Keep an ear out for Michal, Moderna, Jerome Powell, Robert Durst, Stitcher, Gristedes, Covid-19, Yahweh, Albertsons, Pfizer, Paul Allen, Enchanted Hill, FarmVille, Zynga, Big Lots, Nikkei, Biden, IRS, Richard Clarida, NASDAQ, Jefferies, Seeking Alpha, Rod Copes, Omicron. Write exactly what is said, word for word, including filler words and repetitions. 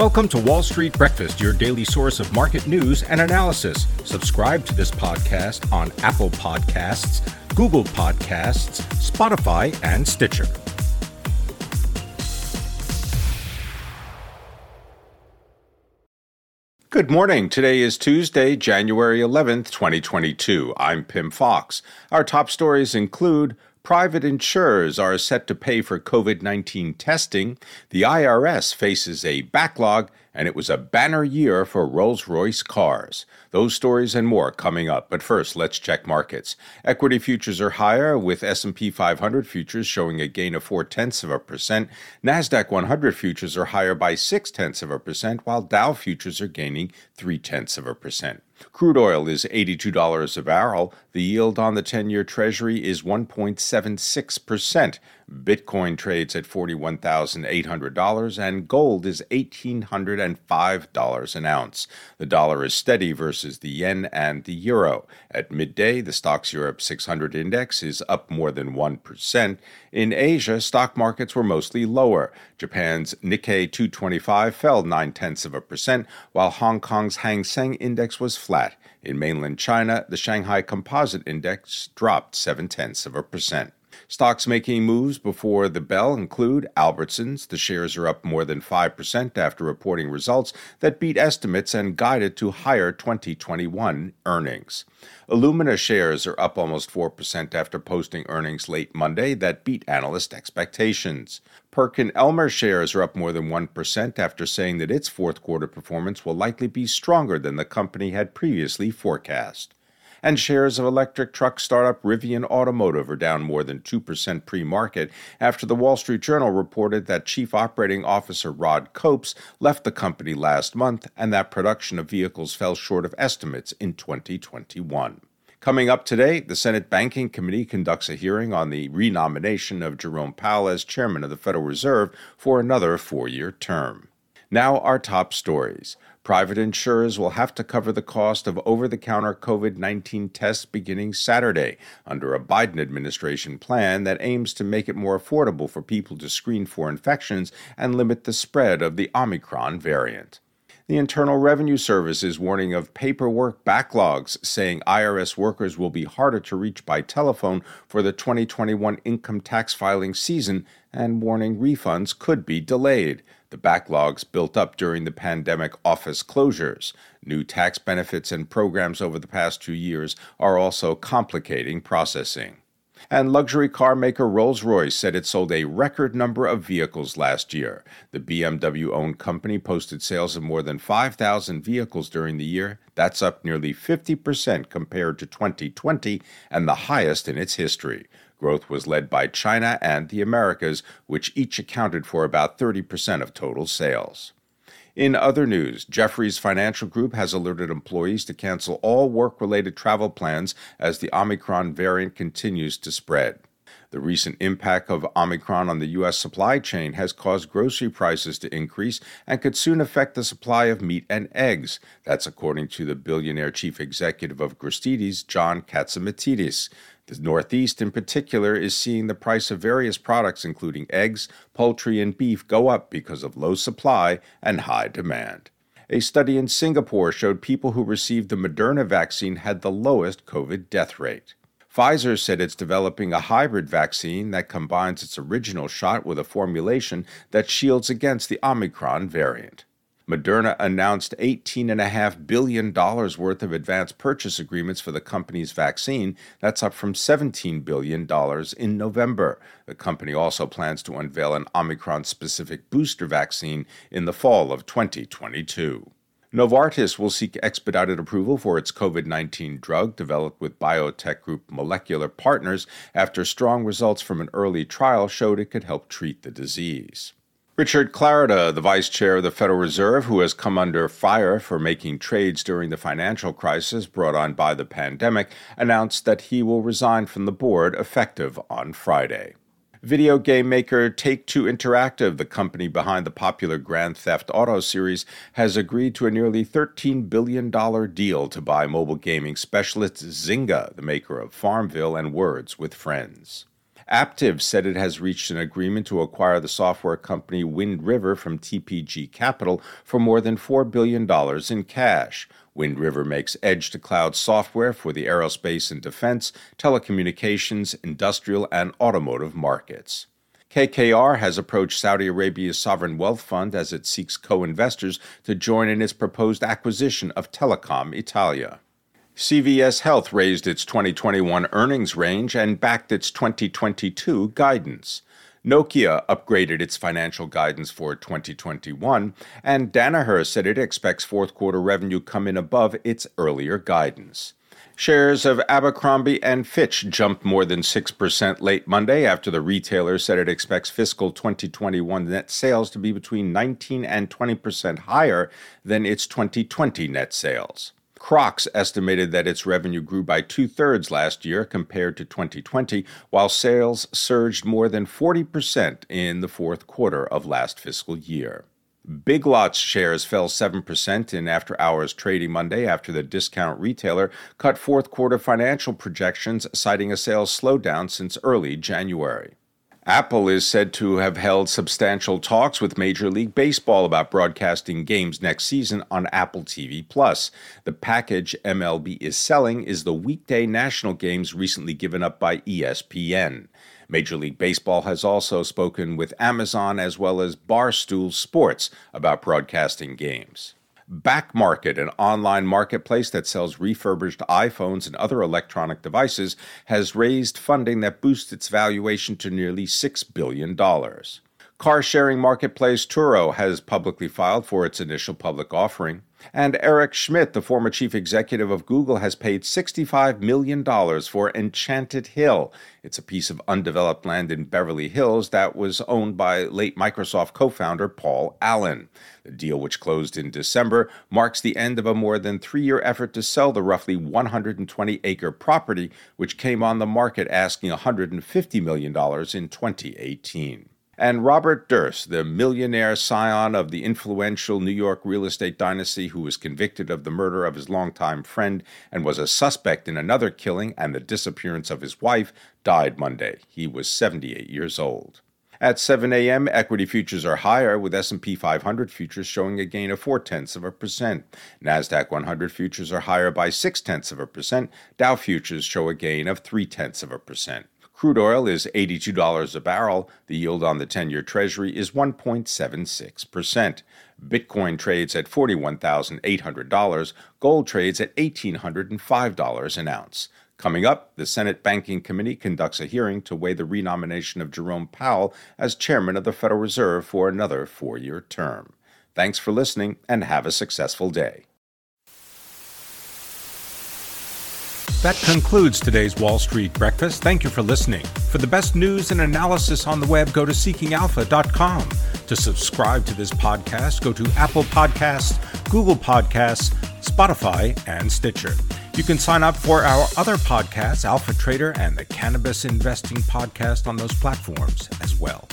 Welcome to Wall Street Breakfast, your daily source of market news and analysis. Subscribe to this podcast on Apple Podcasts, Google Podcasts, Spotify, and Stitcher. Good morning. Today is Tuesday, January eleventh, twenty twenty-two. I'm Pim Fox. Our top stories include private insurers are set to pay for COVID nineteen testing, the I R S faces a backlog, and it was a banner year for Rolls-Royce cars. Those stories and more coming up, but first, let's check markets. Equity futures are higher, with S and P five hundred futures showing a gain of four-tenths of a percent. NASDAQ one hundred futures are higher by six-tenths of a percent, while Dow futures are gaining three-tenths of a percent. Crude oil is eighty-two dollars a barrel. The yield on the ten-year Treasury is one point seven six percent. Bitcoin trades at forty-one thousand eight hundred dollars, and gold is one thousand eight hundred five dollars an ounce. The dollar is steady versus the yen and the euro. At midday, the Stocks Europe six hundred index is up more than one percent. In Asia, stock markets were mostly lower. Japan's Nikkei two twenty-five fell nine-tenths of a percent, while Hong Kong's Hang Seng index was flat. In mainland China, the Shanghai Composite Index dropped seven-tenths of a percent. Stocks making moves before the bell include Albertsons. The shares are up more than five percent after reporting results that beat estimates and guided to higher twenty twenty-one earnings. Illumina shares are up almost four percent after posting earnings late Monday that beat analyst expectations. Perkin-Elmer shares are up more than one percent after saying that its fourth quarter performance will likely be stronger than the company had previously forecast. And shares of electric truck startup Rivian Automotive are down more than two percent pre-market after the Wall Street Journal reported that Chief Operating Officer Rod Copes left the company last month and that production of vehicles fell short of estimates in twenty twenty-one. Coming up today, the Senate Banking Committee conducts a hearing on the renomination of Jerome Powell as chairman of the Federal Reserve for another four-year term. Now our top stories. Private insurers will have to cover the cost of over-the-counter COVID nineteen tests beginning Saturday under a Biden administration plan that aims to make it more affordable for people to screen for infections and limit the spread of the Omicron variant. The Internal Revenue Service is warning of paperwork backlogs, saying I R S workers will be harder to reach by telephone for the twenty twenty-one income tax filing season and warning refunds could be delayed. The backlogs built up during the pandemic office closures. New tax benefits and programs over the past two years are also complicating processing. And luxury car maker Rolls-Royce said it sold a record number of vehicles last year. The B M W-owned company posted sales of more than five thousand vehicles during the year. That's up nearly fifty percent compared to twenty twenty and the highest in its history. Growth was led by China and the Americas, which each accounted for about thirty percent of total sales. In other news, Jefferies Financial Group has alerted employees to cancel all work-related travel plans as the Omicron variant continues to spread. The recent impact of Omicron on the U S supply chain has caused grocery prices to increase and could soon affect the supply of meat and eggs. That's according to the billionaire chief executive of Gristedes, John Katsimatidis. The Northeast in particular is seeing the price of various products, including eggs, poultry, and beef, go up because of low supply and high demand. A study in Singapore showed people who received the Moderna vaccine had the lowest COVID death rate. Pfizer said it's developing a hybrid vaccine that combines its original shot with a formulation that shields against the Omicron variant. Moderna announced eighteen point five billion dollars worth of advance purchase agreements for the company's vaccine. That's up from seventeen billion dollars in November. The company also plans to unveil an Omicron-specific booster vaccine in the fall of twenty twenty-two. Novartis will seek expedited approval for its COVID nineteen drug developed with biotech group Molecular Partners after strong results from an early trial showed it could help treat the disease. Richard Clarida, the vice chair of the Federal Reserve, who has come under fire for making trades during the financial crisis brought on by the pandemic, announced that he will resign from the board effective on Friday. Video game maker Take-Two Interactive, the company behind the popular Grand Theft Auto series, has agreed to a nearly thirteen billion dollars deal to buy mobile gaming specialist Zynga, the maker of FarmVille and Words with Friends. Aptiv said it has reached an agreement to acquire the software company Wind River from T P G Capital for more than four billion dollars in cash. Wind River makes edge-to-cloud software for the aerospace and defense, telecommunications, industrial, and automotive markets. K K R has approached Saudi Arabia's sovereign wealth fund as it seeks co-investors to join in its proposed acquisition of Telecom Italia. C V S Health raised its twenty twenty-one earnings range and backed its twenty twenty-two guidance. Nokia upgraded its financial guidance for twenty twenty-one, and Danaher said it expects fourth quarter revenue come in above its earlier guidance. Shares of Abercrombie and Fitch jumped more than six percent late Monday after the retailer said it expects fiscal twenty twenty-one net sales to be between nineteen and twenty percent higher than its twenty twenty net sales. Crocs estimated that its revenue grew by two-thirds last year compared to twenty twenty, while sales surged more than forty percent in the fourth quarter of last fiscal year. Big Lots shares fell seven percent in after-hours trading Monday after the discount retailer cut fourth-quarter financial projections, citing a sales slowdown since early January. Apple is said to have held substantial talks with Major League Baseball about broadcasting games next season on Apple T V plus. The package M L B is selling is the weekday national games recently given up by E S P N. Major League Baseball has also spoken with Amazon as well as Barstool Sports about broadcasting games. Backmarket, an online marketplace that sells refurbished iPhones and other electronic devices, has raised funding that boosts its valuation to nearly six billion dollars. Car-sharing marketplace Turo has publicly filed for its initial public offering. And Eric Schmidt, the former chief executive of Google, has paid sixty-five million dollars for Enchanted Hill. It's a piece of undeveloped land in Beverly Hills that was owned by late Microsoft co-founder Paul Allen. The deal, which closed in December, marks the end of a more than three-year effort to sell the roughly one hundred twenty acre property, which came on the market asking one hundred fifty million dollars in twenty eighteen. And Robert Durst, the millionaire scion of the influential New York real estate dynasty who was convicted of the murder of his longtime friend and was a suspect in another killing and the disappearance of his wife, died Monday. He was seventy-eight years old. At seven a.m., equity futures are higher, with S and P five hundred futures showing a gain of four-tenths of a percent. NASDAQ one hundred futures are higher by six-tenths of a percent. Dow futures show a gain of three-tenths of a percent. Crude oil is eighty-two dollars a barrel. The yield on the ten-year Treasury is one point seven six percent. Bitcoin trades at forty-one thousand eight hundred dollars. Gold trades at one thousand eight hundred five dollars an ounce. Coming up, the Senate Banking Committee conducts a hearing to weigh the renomination of Jerome Powell as chairman of the Federal Reserve for another four-year term. Thanks for listening, and have a successful day. That concludes today's Wall Street Breakfast. Thank you for listening. For the best news and analysis on the web, go to seeking alpha dot com. To subscribe to this podcast, go to Apple Podcasts, Google Podcasts, Spotify, and Stitcher. You can sign up for our other podcasts, Alpha Trader and the Cannabis Investing Podcast, on those platforms as well.